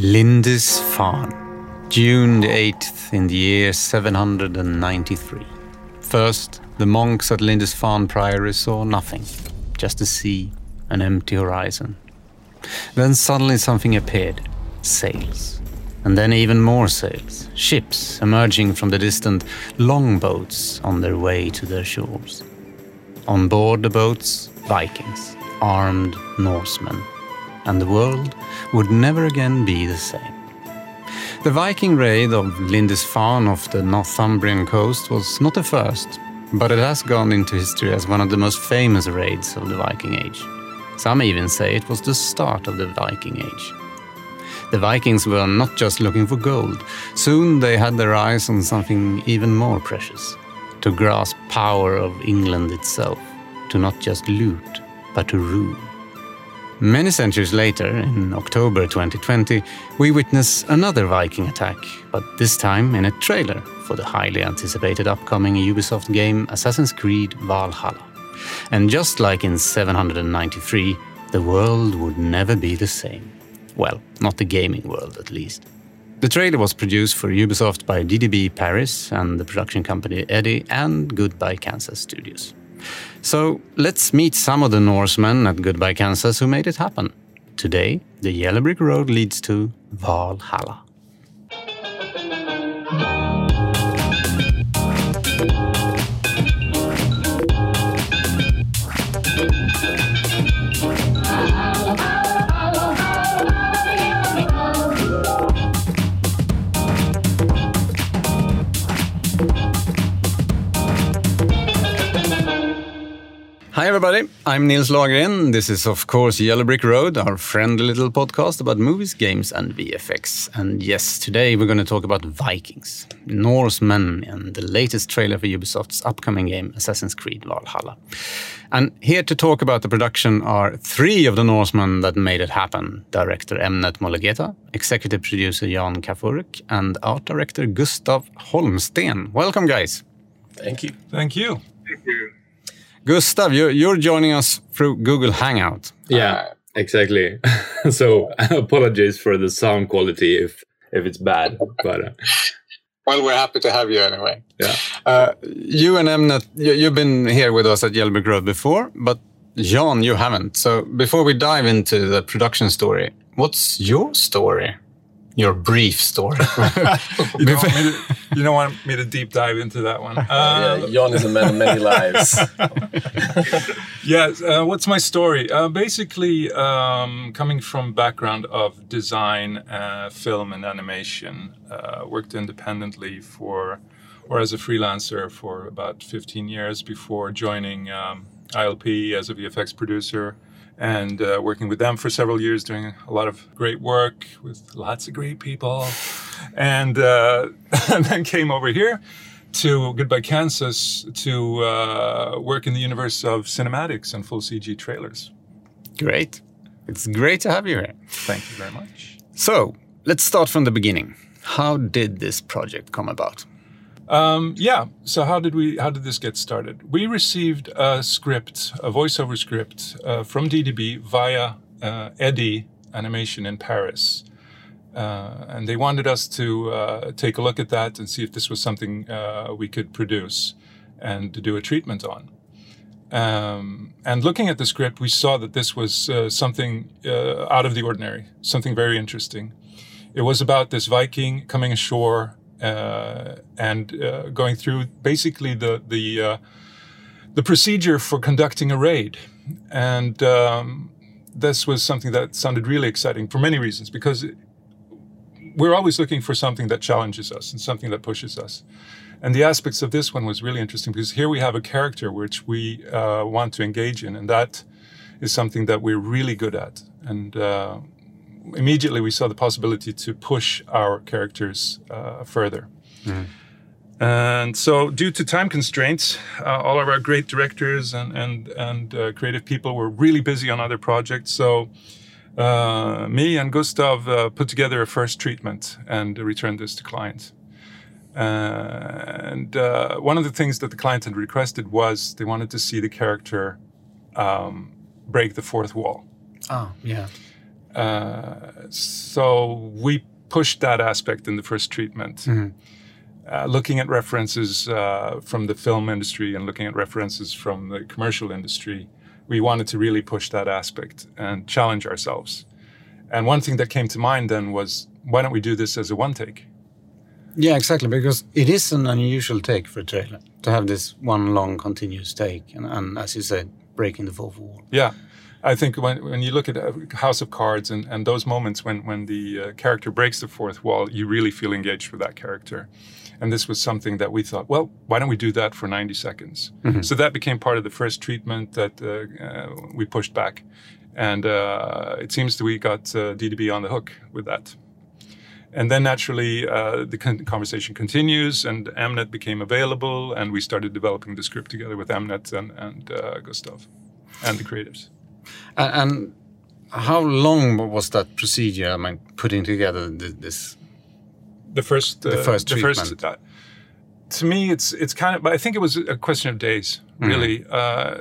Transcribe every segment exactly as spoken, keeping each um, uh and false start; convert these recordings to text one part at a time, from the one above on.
Lindisfarne, June the eighth in the year seven hundred ninety-three. First, the monks at Lindisfarne Priory saw nothing, just a sea, an empty horizon. Then suddenly something appeared, sails. And then even more sails, ships emerging from the distant longboats on their way to their shores. On board the boats, Vikings, armed Norsemen. And the world would never again be the same. The Viking raid of Lindisfarne off the Northumbrian coast was not the first, but it has gone into history as one of the most famous raids of the Viking Age. Some even say it was the start of the Viking Age. The Vikings were not just looking for gold. Soon they had their eyes on something even more precious, to grasp power of England itself, to not just loot, but to rule. Many centuries later, in October twenty twenty, we witness another Viking attack, but this time in a trailer for the highly anticipated upcoming Ubisoft game Assassin's Creed Valhalla. And just like in seven hundred ninety-three, the world would never be the same. Well, not the gaming world at least. The trailer was produced for Ubisoft by D D B Paris and the production company Eddie and Goodbye Kansas Studios. So let's meet some of the Norsemen at Goodbye Kansas who made it happen. Today, the Yellow Brick Road leads to Valhalla. Hi everybody, I'm Niels Lagerin. This is of course Yellow Brick Road, our friendly little podcast about movies, games and V F X. And yes, today we're going to talk about Vikings, Norsemen and the latest trailer for Ubisoft's upcoming game Assassin's Creed Valhalla. And here to talk about the production are three of the Norsemen that made it happen. Director Emnet Mollegheta, executive producer Jan Kafurk and art director Gustav Holmsten. Welcome guys. Thank you. Thank you. Thank you. Gustav, you're, you're joining us through Google Hangout. Yeah, uh, exactly. So apologies for the sound quality if if it's bad. But uh, well, we're happy to have you anyway. Yeah. Uh, you and Emnet, you, you've been here with us at Gjellberg Grove before, but Jan, you haven't. So before we dive into the production story, what's your story? Your brief story. you, don't want me to, you don't want me to deep dive into that one. Uh, yeah, Jan is a man of many lives. Yes, uh, what's my story? Uh, basically, um, coming from background of design, uh, film and animation, uh, worked independently for, or as a freelancer for about fifteen years before joining um, I L P as a V F X producer. And uh, working with them for several years, doing a lot of great work with lots of great people. And, uh, and then came over here to Goodbye Kansas to uh, work in the universe of cinematics and full C G trailers. Great. It's great to have you here. Thank you very much. So let's start from the beginning. How did this project come about? Um, yeah. So how did we, how did this get started? We received a script, a voiceover script, uh, from D D B via, uh, Eddie Animation in Paris. Uh, and they wanted us to, uh, take a look at that and see if this was something, uh, we could produce and to do a treatment on. Um, and looking at the script, we saw that this was, uh, something, uh, out of the ordinary, something very interesting. It was about this Viking coming ashore, Uh, and uh, going through basically the the uh, the procedure for conducting a raid, and um, this was something that sounded really exciting for many reasons, because we're always looking for something that challenges us and something that pushes us, and the aspects of this one was really interesting because here we have a character which we uh, want to engage in, and that is something that we're really good at, and. Uh, Immediately, we saw the possibility to push our characters uh, further. Mm. And so due to time constraints, uh, all of our great directors and, and, and uh, creative people were really busy on other projects. So uh, me and Gustav uh, put together a first treatment and returned this to client. Uh, and uh, one of the things that the client had requested was they wanted to see the character um, break the fourth wall. Oh, yeah. Uh, so we pushed that aspect in the first treatment. Mm-hmm. Uh, looking at references uh, from the film industry and looking at references from the commercial industry, we wanted to really push that aspect and challenge ourselves. And one thing that came to mind then was, why don't we do this as a one take? Yeah, exactly, because it is an unusual take for a trailer to have this one long continuous take and, and as you said, breaking the fourth wall. Yeah, I think when when you look at House of Cards and, and those moments when, when the uh, character breaks the fourth wall, you really feel engaged with that character. And this was something that we thought, well, why don't we do that for ninety seconds? Mm-hmm. So that became part of the first treatment that uh, uh, we pushed back. And uh, it seems that we got uh, D D B on the hook with that. And then naturally, uh, the con- conversation continues and Emnet became available and we started developing the script together with Emnet and, and uh, Gustav and the creatives. And, and how long was that procedure, I mean, putting together th- this... The first, uh, the first treatment. The first, uh, to me, it's it's kind of. I think it was a question of days, really. Mm. Uh,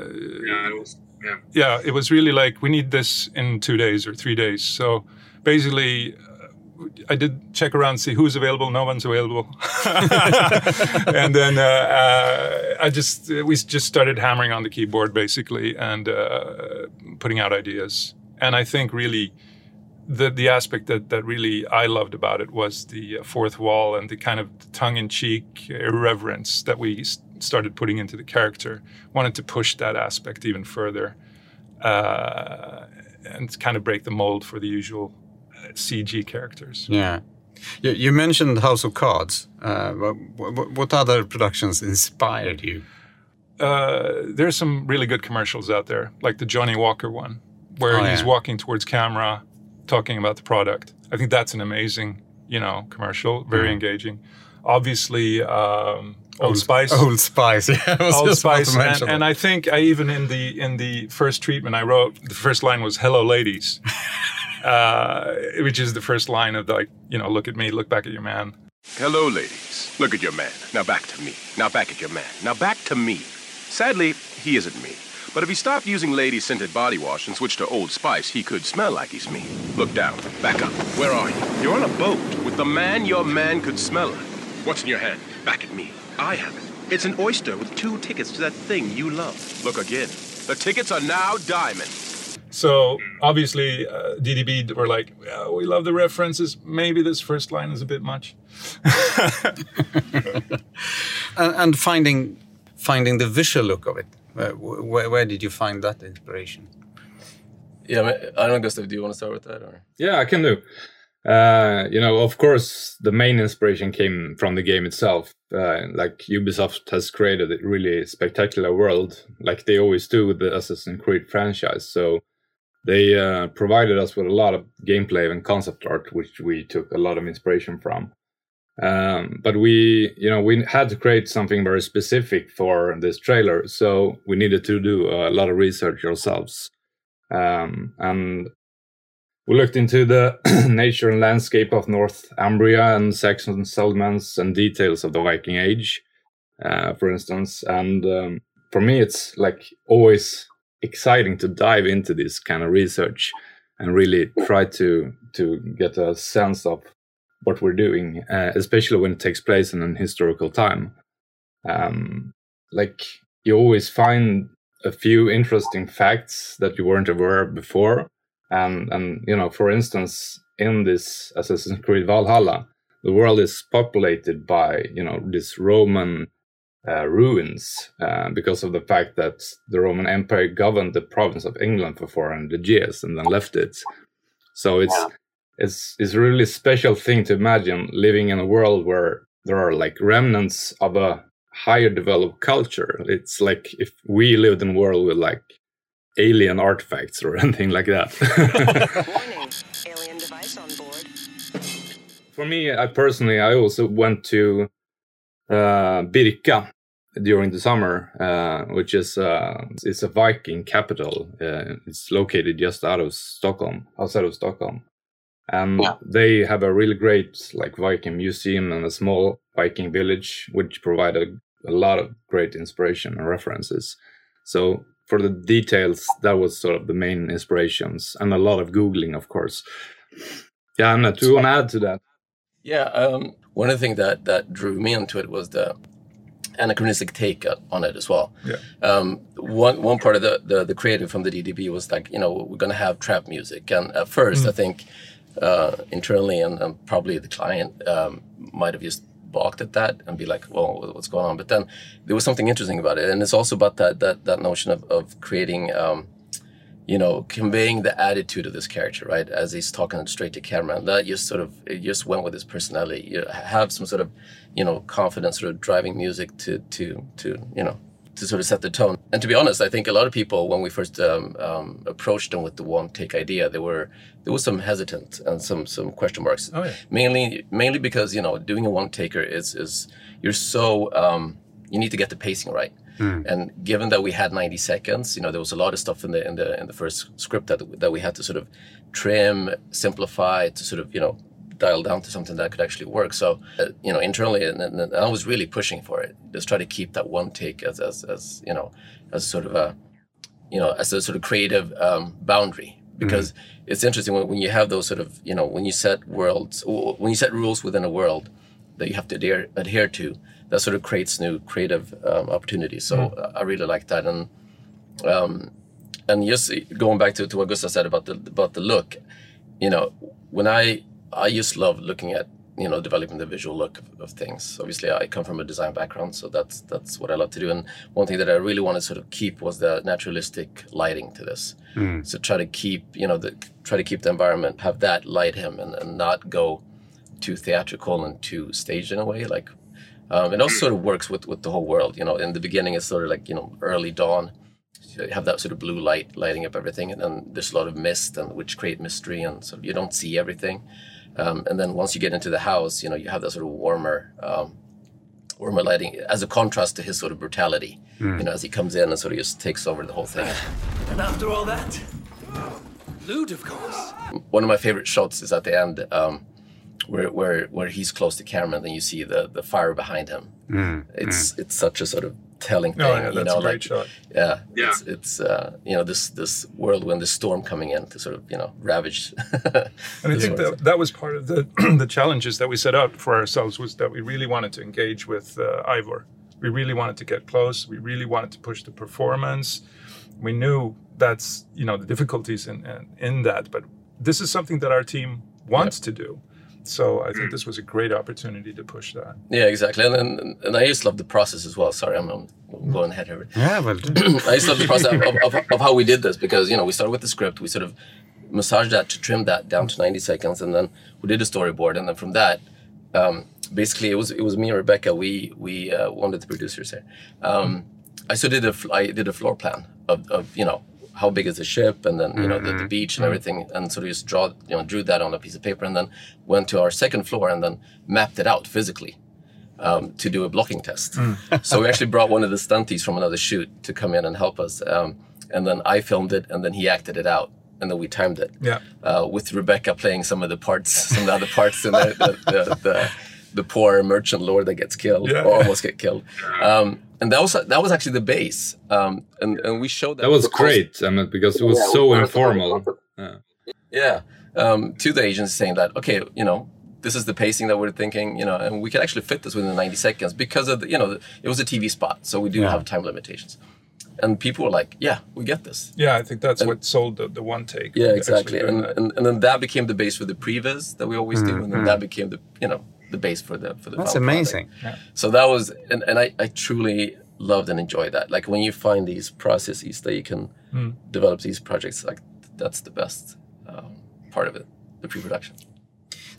yeah, it was. Yeah. yeah, it was really like we need this in two days or three days. So basically, uh, I did check around, see who's available. No one's available, and then uh, uh, I just we just started hammering on the keyboard basically and uh, putting out ideas. And I think really. The the aspect that, that really I loved about it was the fourth wall and the kind of tongue-in-cheek irreverence that we st- started putting into the character. Wanted to push that aspect even further uh, and kind of break the mold for the usual uh, C G characters. Yeah. You, you mentioned House of Cards. Uh, what, what other productions inspired you? Uh, there are some really good commercials out there, like the Johnny Walker one, where oh, yeah. he's walking towards camera... talking about the product. I think that's an amazing, you know, commercial, very mm. engaging. Obviously, um, Old, Old Spice. Old Spice, yeah. Old Spice, and, and I think I even in the in the first treatment I wrote, the first line was "Hello, ladies," uh, which is the first line of the, like, you know, look at me, look back at your man. Hello, ladies. Look at your man. Now back to me. Now back at your man. Now back to me. Sadly, he isn't me. But if he stopped using lady-scented body wash and switched to Old Spice, he could smell like he's me. Look down. Back up. Where are you? You're on a boat with the man your man could smell like. What's in your hand? Back at me. I have it. It's an oyster with two tickets to that thing you love. Look again. The tickets are now diamonds. So, obviously, uh, D D B were like, yeah, we love the references. Maybe this first line is a bit much. and, and finding finding the visual look of it. Uh, where, where did you find that inspiration? Yeah, I don't know, Gustav, do you want to start with that? Or? Yeah, I can do. Uh, you know, of course, the main inspiration came from the game itself. Uh, like Ubisoft has created a really spectacular world, like they always do with the Assassin's Creed franchise. So they uh, provided us with a lot of gameplay and concept art, which we took a lot of inspiration from. Um, but we, you know, we had to create something very specific for this trailer, so we needed to do a lot of research ourselves. Um, and we looked into the nature and landscape of Northumbria and Saxon settlements and details of the Viking Age, uh, for instance. And um, for me, it's like always exciting to dive into this kind of research and really try to to get a sense of what we're doing, uh, especially when it takes place in an historical time. Um, like, you always find a few interesting facts that you weren't aware of before. And, and you know, for instance, in this Assassin's Creed Valhalla, the world is populated by, you know, these Roman uh, ruins uh, because of the fact that the Roman Empire governed the province of England for four hundred years and then left it. So it's... It's it's a really special thing to imagine living in a world where there are like remnants of a higher developed culture. It's like if we lived in a world with like alien artifacts or anything like that. Warning, alien device on board. For me, I personally, I also went to uh, Birka during the summer, uh, which is uh, it's a Viking capital. Uh, it's located just out of Stockholm, outside of Stockholm. And yeah. They have a really great like Viking museum and a small Viking village, which provided a lot of great inspiration and references. So for the details, that was sort of the main inspirations, and a lot of Googling, of course. Yeah, Anna, do you want to add to that? Yeah, um, one of the things that, that drew me into it was the anachronistic take on it as well. Yeah. Um, one one part of the, the, the creative from the D D B was like, you know, we're going to have trap music. And at first, mm. I think uh, internally and, and probably the client um, might have just balked at that and be like, well, what's going on? But then there was something interesting about it. And it's also about that that, that notion of, of creating, um, you know, conveying the attitude of this character, right? As he's talking straight to camera. And that just sort of, it just went with his personality. You have some sort of, you know, confidence sort of driving music to, to, to you know, to sort of set the tone. And to be honest, I think a lot of people, when we first um, um, approached them with the one take idea, there were there was some hesitant and some some question marks. Oh, yeah. Mainly, mainly because you know doing a one taker is is you're so um, you need to get the pacing right. Mm. And given that we had ninety seconds, you know there was a lot of stuff in the in the in the first script that that we had to sort of trim, simplify to sort of you know. dial down to something that could actually work. So, uh, you know, internally, and, and I was really pushing for it. Just try to keep that one take as, as, as you know, as sort of a, you know, as a sort of creative um, boundary. Because mm. it's interesting when, when you have those sort of, you know, when you set worlds, when you set rules within a world that you have to adhere, adhere to, that sort of creates new creative um, opportunities. So mm. I really like that. And um, and just going back to, to what Gustav said about the about the look, you know, when I I just love looking at, you know, developing the visual look of, of things. Obviously, I come from a design background, so that's that's what I love to do. And one thing that I really wanted to sort of keep was the naturalistic lighting to this. Mm. So try to keep, you know, the, try to keep the environment, have that light him, and, and not go too theatrical and too staged in a way. Like, um, it also sort of works with, with the whole world. You know, in the beginning, it's sort of like, you know, early dawn. You have that sort of blue light lighting up everything, and then there's a lot of mist, and which create mystery, and so you don't see everything. Um, and then once you get into the house, you know, you have that sort of warmer, um, warmer lighting as a contrast to his sort of brutality, mm. you know, as he comes in and sort of just takes over the whole thing. And after all that, lewd, of course. One of my favorite shots is at the end um, where, where where he's close to camera and then you see the, the fire behind him. Mm. It's mm. it's such a sort of telling thing. Oh, yeah, that's you know, a great like, shot. Yeah, yeah. It's, it's uh, you know, this this whirlwind, this storm coming in to sort of, you know, ravage. And I think that, that was part of the the challenges that we set up for ourselves, was that we really wanted to engage with uh, Eivor. We really wanted to get close. We really wanted to push the performance. We knew that's, you know, the difficulties in, in, in that, but this is something that our team wants yeah. to do. So I think this was a great opportunity to push that. Yeah, exactly. And and, and I just love the process as well. Sorry, I'm, I'm going ahead here. Yeah, well. I just love the process of, of, of how we did this, because, you know, we started with the script. We sort of massaged that to trim that down to ninety seconds. And then we did a storyboard. And then from that, um, basically, it was it was me and Rebecca. We, we uh, one of the producers here. Um, I sort of did a, I did a floor plan of, of, you know, how big is the ship, and then, you know, the, the beach and everything, and sort of just draw, you know, drew that on a piece of paper, and then went to our second floor and then mapped it out physically um, to do a blocking test. Mm. So we actually brought one of the stunties from another shoot to come in and help us, um, and then I filmed it, and then he acted it out, and then we timed it. Yeah. Uh, with Rebecca playing some of the parts, some of the other parts in there, the, the, the, the poor merchant lord that gets killed, yeah. or almost get killed. Um, And that was that was actually the base, um, and and we showed that. That was great, I mean, because it was yeah, so informal. Yeah, yeah. Um, to the agency saying that, okay, you know, this is the pacing that we're thinking, you know, and we can actually fit this within ninety seconds because of the, you know, it was a T V spot, so we do yeah. have time limitations. And people were like, yeah, we get this. Yeah, I think that's and, what sold the, the one take. Yeah, exactly, and, and and then that became the base for the previs that we always mm-hmm. do, and then that became the, you know, the base for the for the that's amazing. Yeah. So that was, and, and I, I truly loved and enjoyed that. Like when you find these processes that you can mm. develop these projects, like that's the best um, part of it, the pre-production.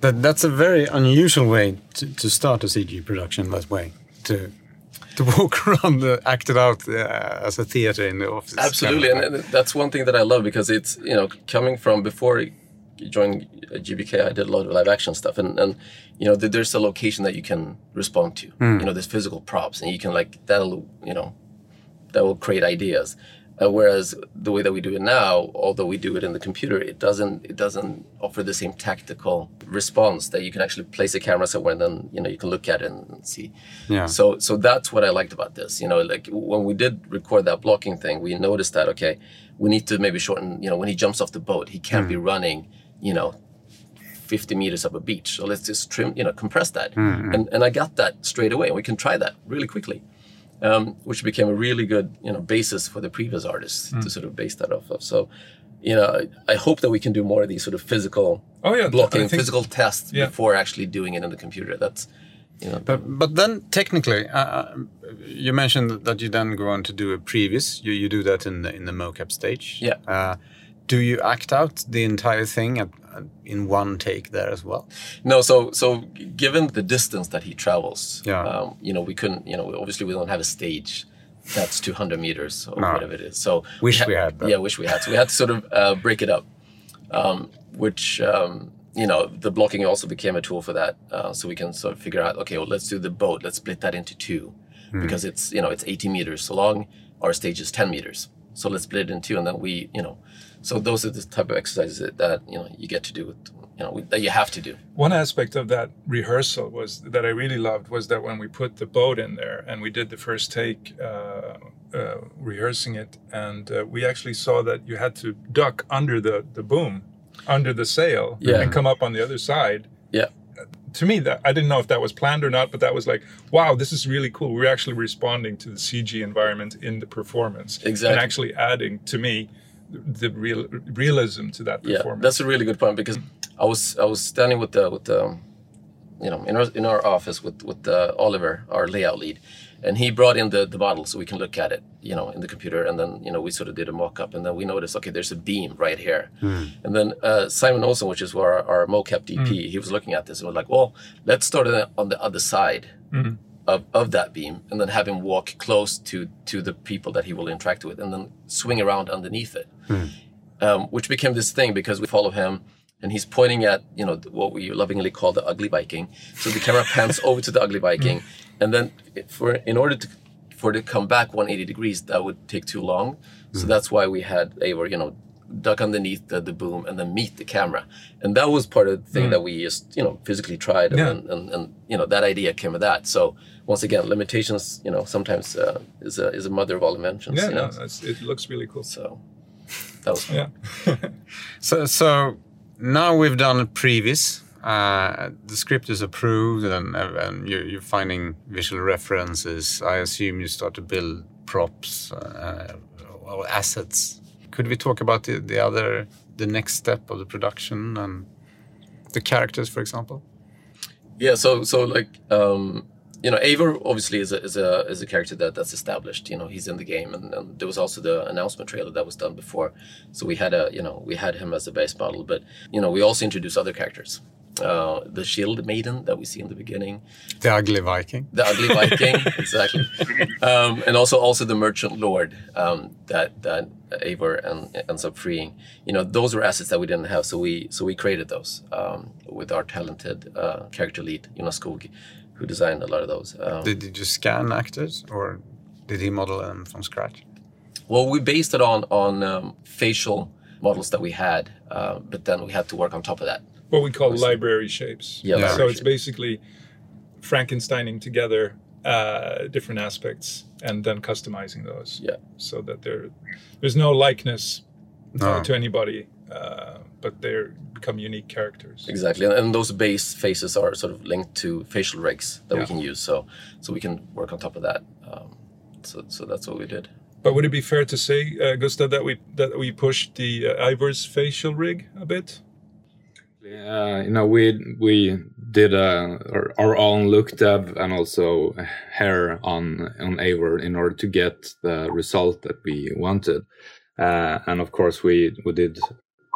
That that's a very unusual way to, to start a C G production. That way to to walk around, the, act it out uh, as a theater in the office. Absolutely, kind of, and, and that's one thing that I love, because it's, you know, coming from before. Joined G B K, I did a lot of live action stuff, and, and you know, there's a location that you can respond to. Mm. You know, there's physical props, and you can like that'll you know, that will create ideas. Uh, whereas the way that we do it now, although we do it in the computer, it doesn't it doesn't offer the same tactical response that you can actually place a camera somewhere and then you know you can look at it and see. Yeah. So so that's what I liked about this. You know, like when we did record that blocking thing, we noticed that okay, we need to maybe shorten. You know, when he jumps off the boat, he can't mm. be running. You know, fifty meters up a beach. So let's just trim. You know, compress that. Mm. And and I got that straight away. We can try that really quickly. Um, which became a really good, you know, basis for the previous artists mm. to sort of base that off of. So, you know, I, I hope that we can do more of these sort of physical oh, yeah, blocking, think, physical tests yeah. before actually doing it in the computer. That's, you know. But, but then technically, uh, you mentioned that you then go on to do a previous. You you do that in the in the mocap stage. Yeah. Uh, do you act out the entire thing at, at, in one take there as well? No, so so given the distance that he travels, yeah. um, you know, we couldn't, you know, obviously we don't have a stage that's two hundred meters or no. whatever it is. So wish we, ha- we had that. Yeah, wish we had. So we had to sort of uh, break it up, um, which, um, you know, the blocking also became a tool for that. Uh, so we can sort of figure out, okay, well, let's do the boat. Let's split that into two mm. because it's, you know, it's eighty meters long. Our stage is ten meters. So let's split it in two and then we, you know, so those are the type of exercises that, that you know you get to do with, you know, that you have to do. One aspect of that rehearsal was that I really loved was that when we put the boat in there and we did the first take uh, uh, rehearsing it, and uh, we actually saw that you had to duck under the, the boom, under the sail, yeah. and come up on the other side. Yeah. To me, that I didn't know if that was planned or not, but that was like, wow, this is really cool. We're actually responding to the C G environment in the performance, exactly, and actually adding to me. The real realism to that performance. Yeah, that's a really good point because I was I was standing with the with the, you know, in our in our office with with the Oliver, our layout lead, and he brought in the the model so we can look at it, you know, in the computer, and then you know we sort of did a mock-up, and then we noticed okay, there's a beam right here, mm. and then uh, Simon Olsen, which is our our mocap D P, mm. he was looking at this and was like, well, let's start on the other side. Mm. Of, of that beam, and then have him walk close to to the people that he will interact with, and then swing around underneath it, mm. um, which became this thing because we follow him, and he's pointing at you know what we lovingly call the ugly Viking. So the camera pans over to the ugly Viking, and then for in order to for it to come back one hundred eighty degrees, that would take too long. Mm. So that's why we had Eivor, you know, duck underneath the, the boom and then meet the camera, and that was part of the thing mm. that we just you know physically tried, and, yeah. and, and and you know that idea came of that. So. Once again, limitations, you know, sometimes uh, is a is a mother of all inventions. Yeah, you know? no, it's, it looks really cool. So that was fun. Yeah. so so now we've done a previs. Uh, the script is approved, and and you, you're finding visual references. I assume you start to build props uh, or assets. Could we talk about the, the other the next step of the production and the characters, for example? Yeah. So so like. Um, You know, Eivor obviously is a is a is a character that, that's established. You know, he's in the game, and, and there was also the announcement trailer that was done before. So we had a you know we had him as a base model, but you know we also introduced other characters, uh, the Shield Maiden that we see in the beginning, the Ugly Viking, the Ugly Viking, exactly, um, and also also the Merchant Lord um, that that Eivor and ends up freeing. You know, those were assets that we didn't have, so we so we created those um, with our talented uh, character lead Jonas Kogi, who designed a lot of those. Um, did, did you scan actors, or did he model them from scratch? Well, we based it on on um, facial models that we had, uh, but then we had to work on top of that. What we call library shapes. Yeah. Library so it's shapes. Basically Frankensteining together uh, different aspects and then customizing those. Yeah. So that there, there's no likeness no. to anybody. Uh, but they become unique characters. Exactly, and, and those base faces are sort of linked to facial rigs that yeah. we can use, so so we can work on top of that. Um, so so that's what we did. But would it be fair to say, uh, Gustav, that we that we pushed the uh, Eivor's facial rig a bit? Yeah, you know, we we did uh, our, our own look dev and also hair on on Eivor in order to get the result that we wanted, uh, and of course we we did.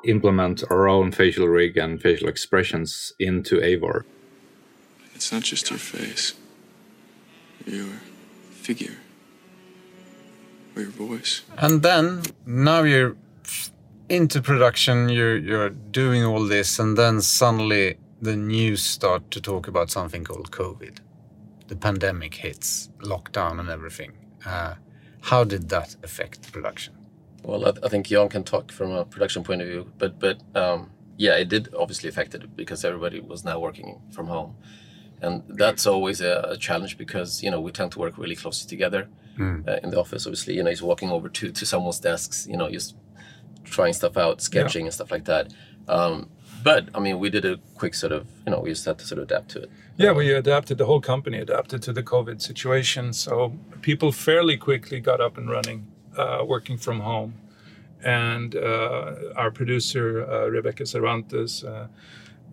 Implement our own facial rig and facial expressions into Eivor. It's not just your face, your figure, or your voice. And then now you're into production. You're you're doing all this, and then suddenly the news start to talk about something called COVID. The pandemic hits, lockdown, and everything. Uh, how did that affect production? Well, I, th I think Jan can talk from a production point of view, but but um, yeah, it did obviously affect it because everybody was now working from home, and that's always a, a challenge because you know we tend to work really closely together mm. uh, in the office. Obviously, you know, he's walking over to to someone's desks, you know, just trying stuff out, sketching yeah. and stuff like that. Um, But, I mean, we did a quick sort of, you know, we just had to sort of adapt to it. Yeah, we adapted, the whole company adapted to the COVID situation. So people fairly quickly got up and running, uh, working from home. And uh, our producer, uh, Rebecca Cervantes, uh,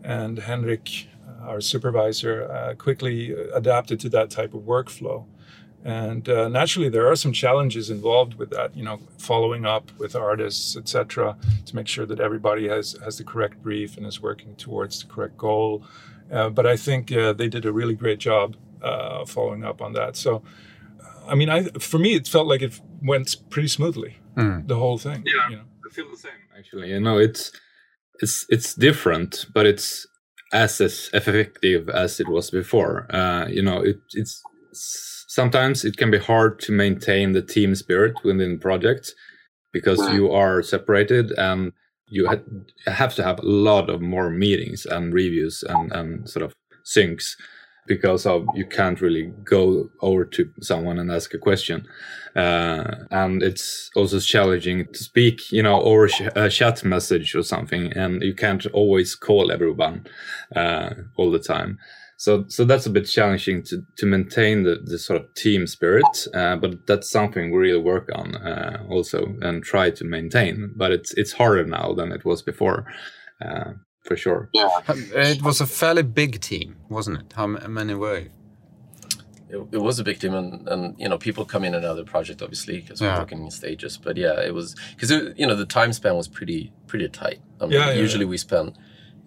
and Henrik, uh, our supervisor, uh, quickly adapted to that type of workflow. And uh, naturally, there are some challenges involved with that, you know, following up with artists, et cetera, to make sure that everybody has, has the correct brief and is working towards the correct goal. Uh, but I think uh, they did a really great job uh, following up on that. So, I mean, I, for me, it felt like it went pretty smoothly, mm. the whole thing. Yeah, you know? I feel the same, actually. You know, it's it's it's different, but it's as effective as it was before. Uh, you know, it, it's... it's sometimes it can be hard to maintain the team spirit within projects because you are separated and you ha have to have a lot of more meetings and reviews and, and sort of syncs because of you can't really go over to someone and ask a question. Uh, and it's also challenging to speak, you know, over sh a chat message or something, and you can't always call everyone uh, all the time. So, so that's a bit challenging to, to maintain the, the sort of team spirit, uh, but that's something we really work on uh, also and try to maintain. But it's it's harder now than it was before, uh, for sure. Yeah, it was a fairly big team, wasn't it? How many were you? It, it was a big team, and, and you know people come in another project obviously because yeah. we're working in stages. But yeah, it was because you know the time span was pretty pretty tight. I mean, yeah, yeah, usually yeah. we spend.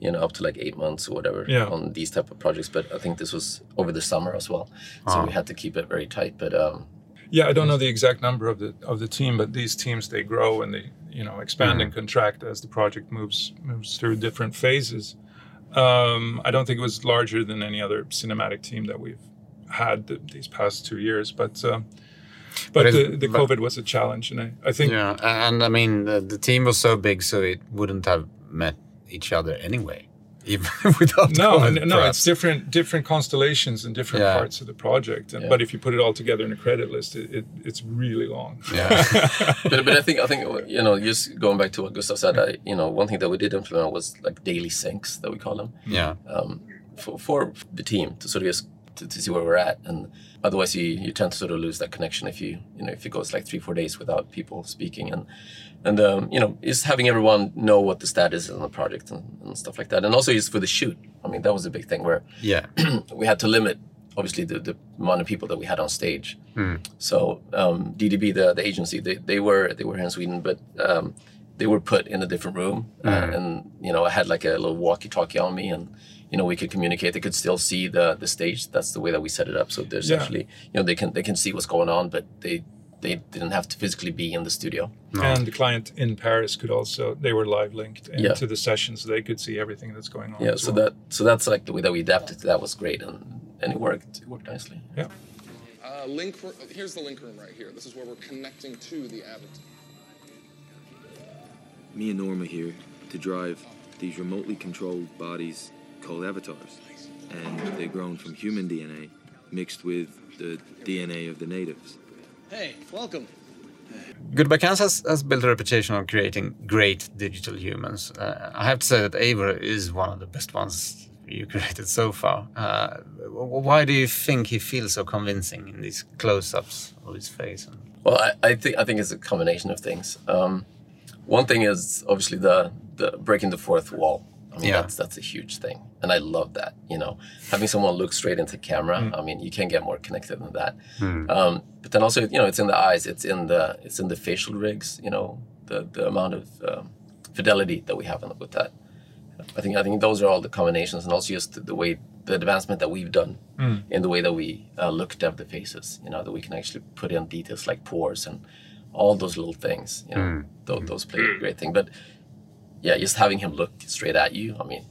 You know, up to like eight months or whatever yeah. on these type of projects. But I think this was over the summer as well. So uh-huh. we had to keep it very tight. But um, yeah, I don't know the exact number of the of the team, but these teams, they grow and they, you know, expand mm-hmm. and contract as the project moves moves through different phases. Um, I don't think it was larger than any other cinematic team that we've had the, these past two years. But um, but, but the, the COVID but, was a challenge. And I, I think... Yeah, and I mean, the, the team was so big, so it wouldn't have met each other anyway, even without no, COVID, no, perhaps. It's different, different constellations and different yeah. parts of the project. And, yeah. But if you put it all together in a credit list, it, it it's really long. Yeah, but, but I think I think you know, just going back to what Gustav said, I, you know, one thing that we did implement was like daily syncs that we call them. Yeah, um, for for the team to sort of just to, to see where we're at, and otherwise you you tend to sort of lose that connection if you you know if it goes like three four days without people speaking and. And, um, you know, is having everyone know what the status is on the project and, and stuff like that. And also it's for the shoot. I mean, that was a big thing where yeah. we had to limit, obviously, the, the amount of people that we had on stage. Mm. So um, D D B, the, the agency, they, they were they were here in Sweden, but um, they were put in a different room. Mm. Uh, and, you know, I had like a little walkie-talkie on me and, you know, we could communicate. They could still see the, the stage. That's the way that we set it up. So there's yeah. actually, you know, they can they can see what's going on, but they... they didn't have to physically be in the studio. No. And the client in Paris could also, they were live linked into yeah. the session, so they could see everything that's going on. Yeah, so well. that so that's like the way that we adapted to that was great, and, and it worked. It worked nicely. Yeah. Uh, link. For, here's the link room right here. This is where we're connecting to the avatar. Me and Norma here to drive these remotely controlled bodies called avatars, and they're grown from human D N A mixed with the D N A of the natives. Hey, welcome. Goodbye Kansas has, has built a reputation of creating great digital humans. Uh, I have to say that Eivor is one of the best ones you created so far. Uh, why do you think he feels so convincing in these close-ups of his face? And... Well, I, I think I think it's a combination of things. Um, one thing is obviously the, the breaking the fourth wall. I mean, yeah. that's, that's a huge thing, and I love that. You know, having someone look straight into camera. Mm. I mean, you can't get more connected than that. Mm. Um, but then also, you know, it's in the eyes, it's in the it's in the facial rigs. You know, the the amount of um, fidelity that we have with that. I think I think those are all the combinations, and also just the way the advancement that we've done mm. in the way that we uh, looked at the faces. You know, that we can actually put in details like pores and all those little things. You know, mm. th those play a great thing, but. Yeah, just having him look straight at you. I mean,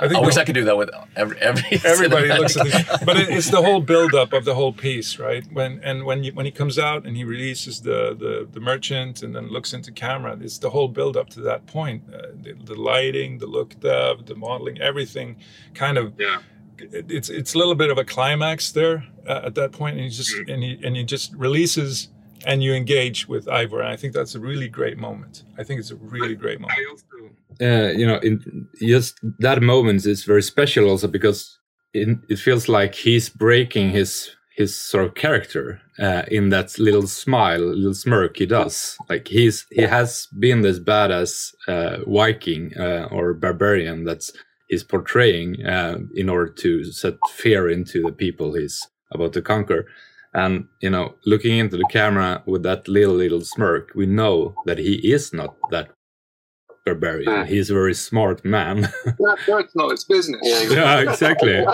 I, I wish the, I could do that with every, every everybody cinematic. Looks at this. But it, it's the whole build-up of the whole piece, right? When and when you, when he comes out and he releases the, the the merchant and then looks into camera, it's the whole build-up to that point. Uh, the, the lighting, the look, the the modeling, everything, kind of. Yeah. It, it's it's a little bit of a climax there uh, at that point, and he just mm. and he and he just releases. And you engage with Eivor, and I think that's a really great moment. I think it's a really great moment. I also, uh, you know, in just that moment is very special, also because it, it feels like he's breaking his his sort of character uh, in that little smile, little smirk he does. Like he's he has been this badass uh, Viking uh, or barbarian that he's portraying uh, in order to set fear into the people he's about to conquer. And, you know, looking into the camera with that little, little smirk, we know that he is not that barbarian. Ah. He's a very smart man. That works, no, it's business. Yeah, exactly.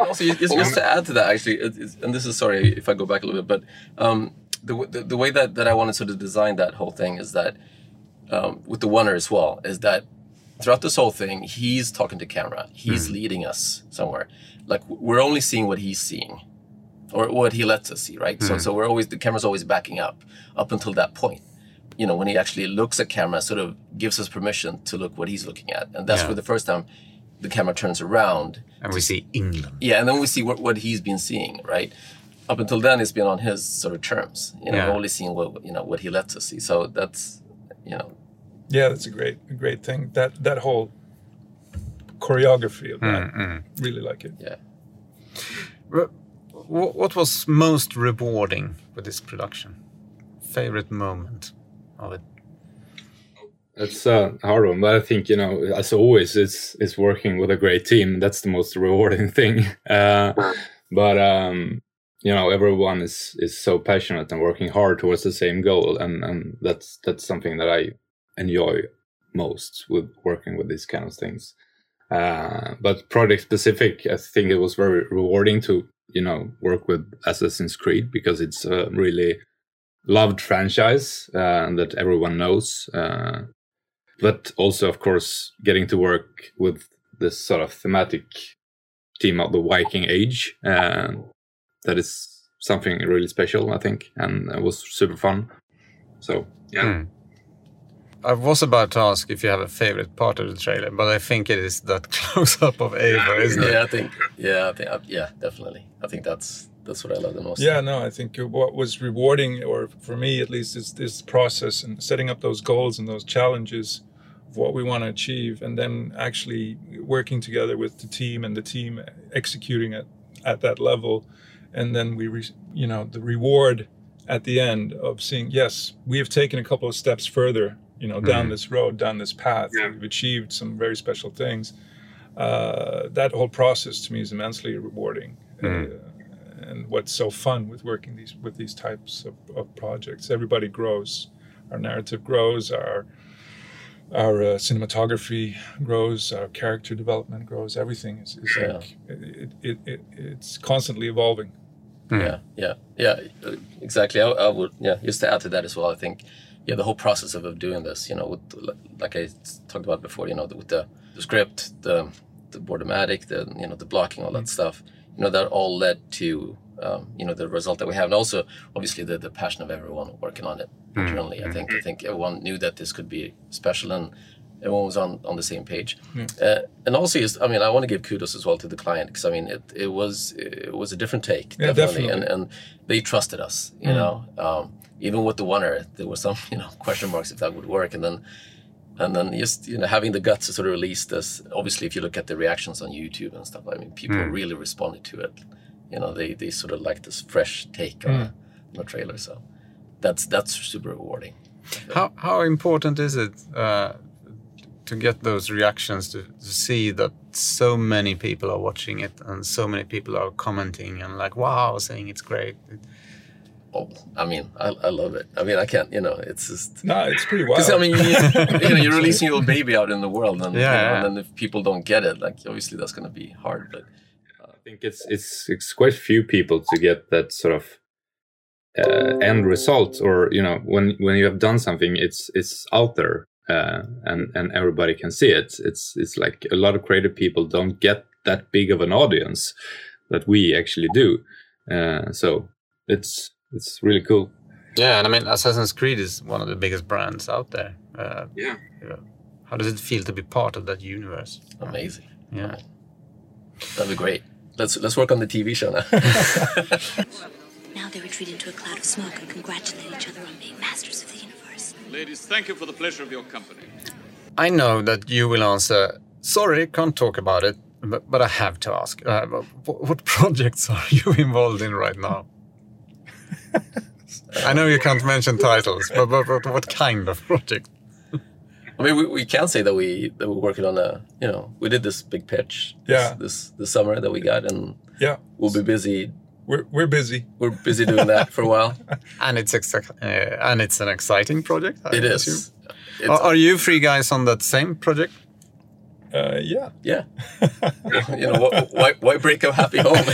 Also, just, just to add to that, actually, it's, and this is, sorry if I go back a little bit, but um, the, the the way that, that I wanted to sort of design that whole thing is that, um, with the Wonder as well, is that throughout this whole thing, he's talking to camera. He's mm. leading us somewhere. Like, we're only seeing what he's seeing. Or what he lets us see, right? Mm. So, so we're always the camera's always backing up, up until that point. You know, when he actually looks at camera, sort of gives us permission to look what he's looking at, and that's yeah. where the first time the camera turns around and we see England. Yeah, and then we see what, what he's been seeing, right? Up until then, it's been on his sort of terms. You know, yeah. only seeing what you know what he lets us see. So that's, you know. Yeah, that's a great, a great thing. That that whole choreography of that, mm-hmm. really like it. Yeah. Re- What was most rewarding with this production? Favorite moment of it? That's a hard one, but I think, you know, as always, it's it's working with a great team. That's the most rewarding thing. Uh, but um, you know, everyone is, is so passionate and working hard towards the same goal, and, and that's that's something that I enjoy most with working with these kind of things. Uh, but project specific, I think it was very rewarding to. You know, work with Assassin's Creed because it's a really loved franchise uh, and that everyone knows. Uh, but also, of course, getting to work with this sort of thematic team of the Viking Age. Uh, that is something really special, I think, and it was super fun. So, yeah. Mm. I was about to ask if you have a favorite part of the trailer, but I think it is that close-up of Eivor, isn't it? Yeah, I think, yeah, I think, yeah, definitely. I think that's that's what I love the most. Yeah, no, I think what was rewarding, or for me at least, is this process and setting up those goals and those challenges of what we want to achieve, and then actually working together with the team and the team executing it at that level, and then we, re- you know, the reward at the end of seeing, yes, we have taken a couple of steps further. You know, down mm-hmm. this road, down this path, yeah. we've achieved some very special things. Uh, that whole process to me is immensely rewarding, mm-hmm. uh, and what's so fun with working these with these types of, of projects. Everybody grows, our narrative grows, our our uh, cinematography grows, our character development grows. Everything is, is yeah. like it, it, it, it's constantly evolving. Mm-hmm. Yeah, yeah, yeah, exactly. I, I would, yeah, just to add to that as well, I think. Yeah, the whole process of, of doing this, you know, with, like I talked about before, you know, the, with the, the script, the the board-o-matic, the you know, the blocking, all that stuff, you know, that all led to, um, you know, the result that we have, and also obviously the, the passion of everyone working on it internally. Mm-hmm. I think I think everyone knew that this could be special, and everyone was on, on the same page. Mm-hmm. Uh, and also, just, I mean, I want to give kudos as well to the client because I mean, it it was it was a different take, yeah, definitely, definitely. And and they trusted us, you mm-hmm. know. Um, Even with the Wonder, there were some, you know, question marks if that would work, and then, and then just you know having the guts to sort of release this. Obviously, if you look at the reactions on YouTube and stuff, I mean, people mm. really responded to it. You know, they they sort of like this fresh take mm. on, a, on a trailer, so that's that's super rewarding. How how important is it uh, to get those reactions to, to see that so many people are watching it and so many people are commenting and like wow, saying it's great. It, Oh, I mean, I, I love it. I mean, I can't, you know, it's just... No, it's pretty wild. Because, I mean, you, you know, you're releasing your baby out in the world, and, yeah, you know, yeah. and then if people don't get it, like, obviously that's going to be hard, but... Uh, I think it's, it's it's quite few people to get that sort of uh, end result, or, you know, when when you have done something, it's it's out there. uh, and and everybody can see it. It's it's like a lot of creative people don't get that big of an audience that we actually do. Uh, so it's it's really cool. Yeah, and I mean, Assassin's Creed is one of the biggest brands out there. Uh, yeah. You know, how does it feel to be part of that universe? Amazing. Yeah. That'd be great. Let's let's work on the T V show now. Now they retreat into a cloud of smoke and congratulate each other on being masters of the universe. Ladies, thank you for the pleasure of your company. I know that you will answer, sorry, can't talk about it, but, but I have to ask, uh, what projects are you involved in right now? I know you can't mention titles, but, but, but what kind of project? I mean, we, we can say that we that we're working on a, you know, we did this big pitch this, yeah. this, this summer that we got, and yeah. we'll be busy. We're we're busy. We're busy doing that for a while, and it's exci- uh, and it's an exciting project. I it assume. is. It's are, are you three guys on that same project? Uh, yeah, yeah. You know, why why break a happy home?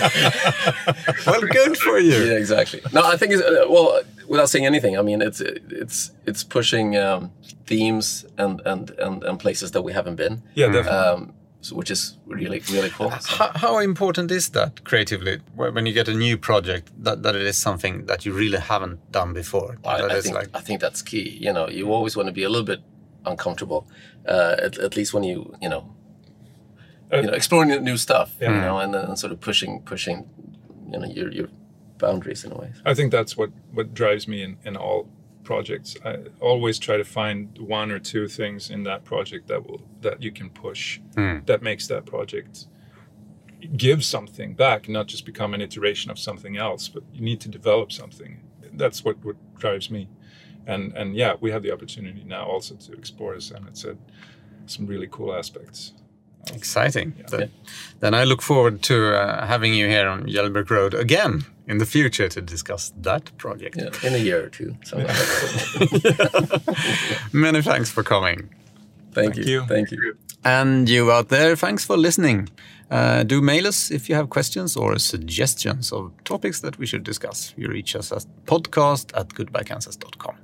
Well, good for you. Yeah, exactly. No, I think it's uh, well, without saying anything. I mean, it's it's it's pushing um, themes and, and and and places that we haven't been. Yeah, definitely. Um, So, which is really, really cool. So. How, how important is that creatively when you get a new project that, that it is something that you really haven't done before? I, I, think, like... I think that's key. You know, you always want to be a little bit uncomfortable, uh, at, at least when you, you know, you know, exploring new stuff, yeah. you know, and, and sort of pushing, pushing, you know, your your boundaries in a way. I think that's what, what drives me in, in all projects. I always try to find one or two things in that project that will that you can push, mm. that makes that project give something back, not just become an iteration of something else, but you need to develop something. That's what, what drives me. And and yeah, we have the opportunity now also to explore, as Emnet said, some really cool aspects. Exciting. Yeah. Then, then I look forward to uh, having you here on Gjellberg Road again in the future to discuss that project. Yeah, in a year or two. Yeah. Many thanks for coming. Thank, Thank you. you. Thank you. And you out there, thanks for listening. Uh, do mail us if you have questions or suggestions of topics that we should discuss. You reach us at podcast at goodbye kansas dot com.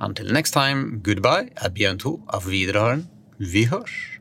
Until next time, goodbye, à bientôt, auf Wiederhören, vi hörs.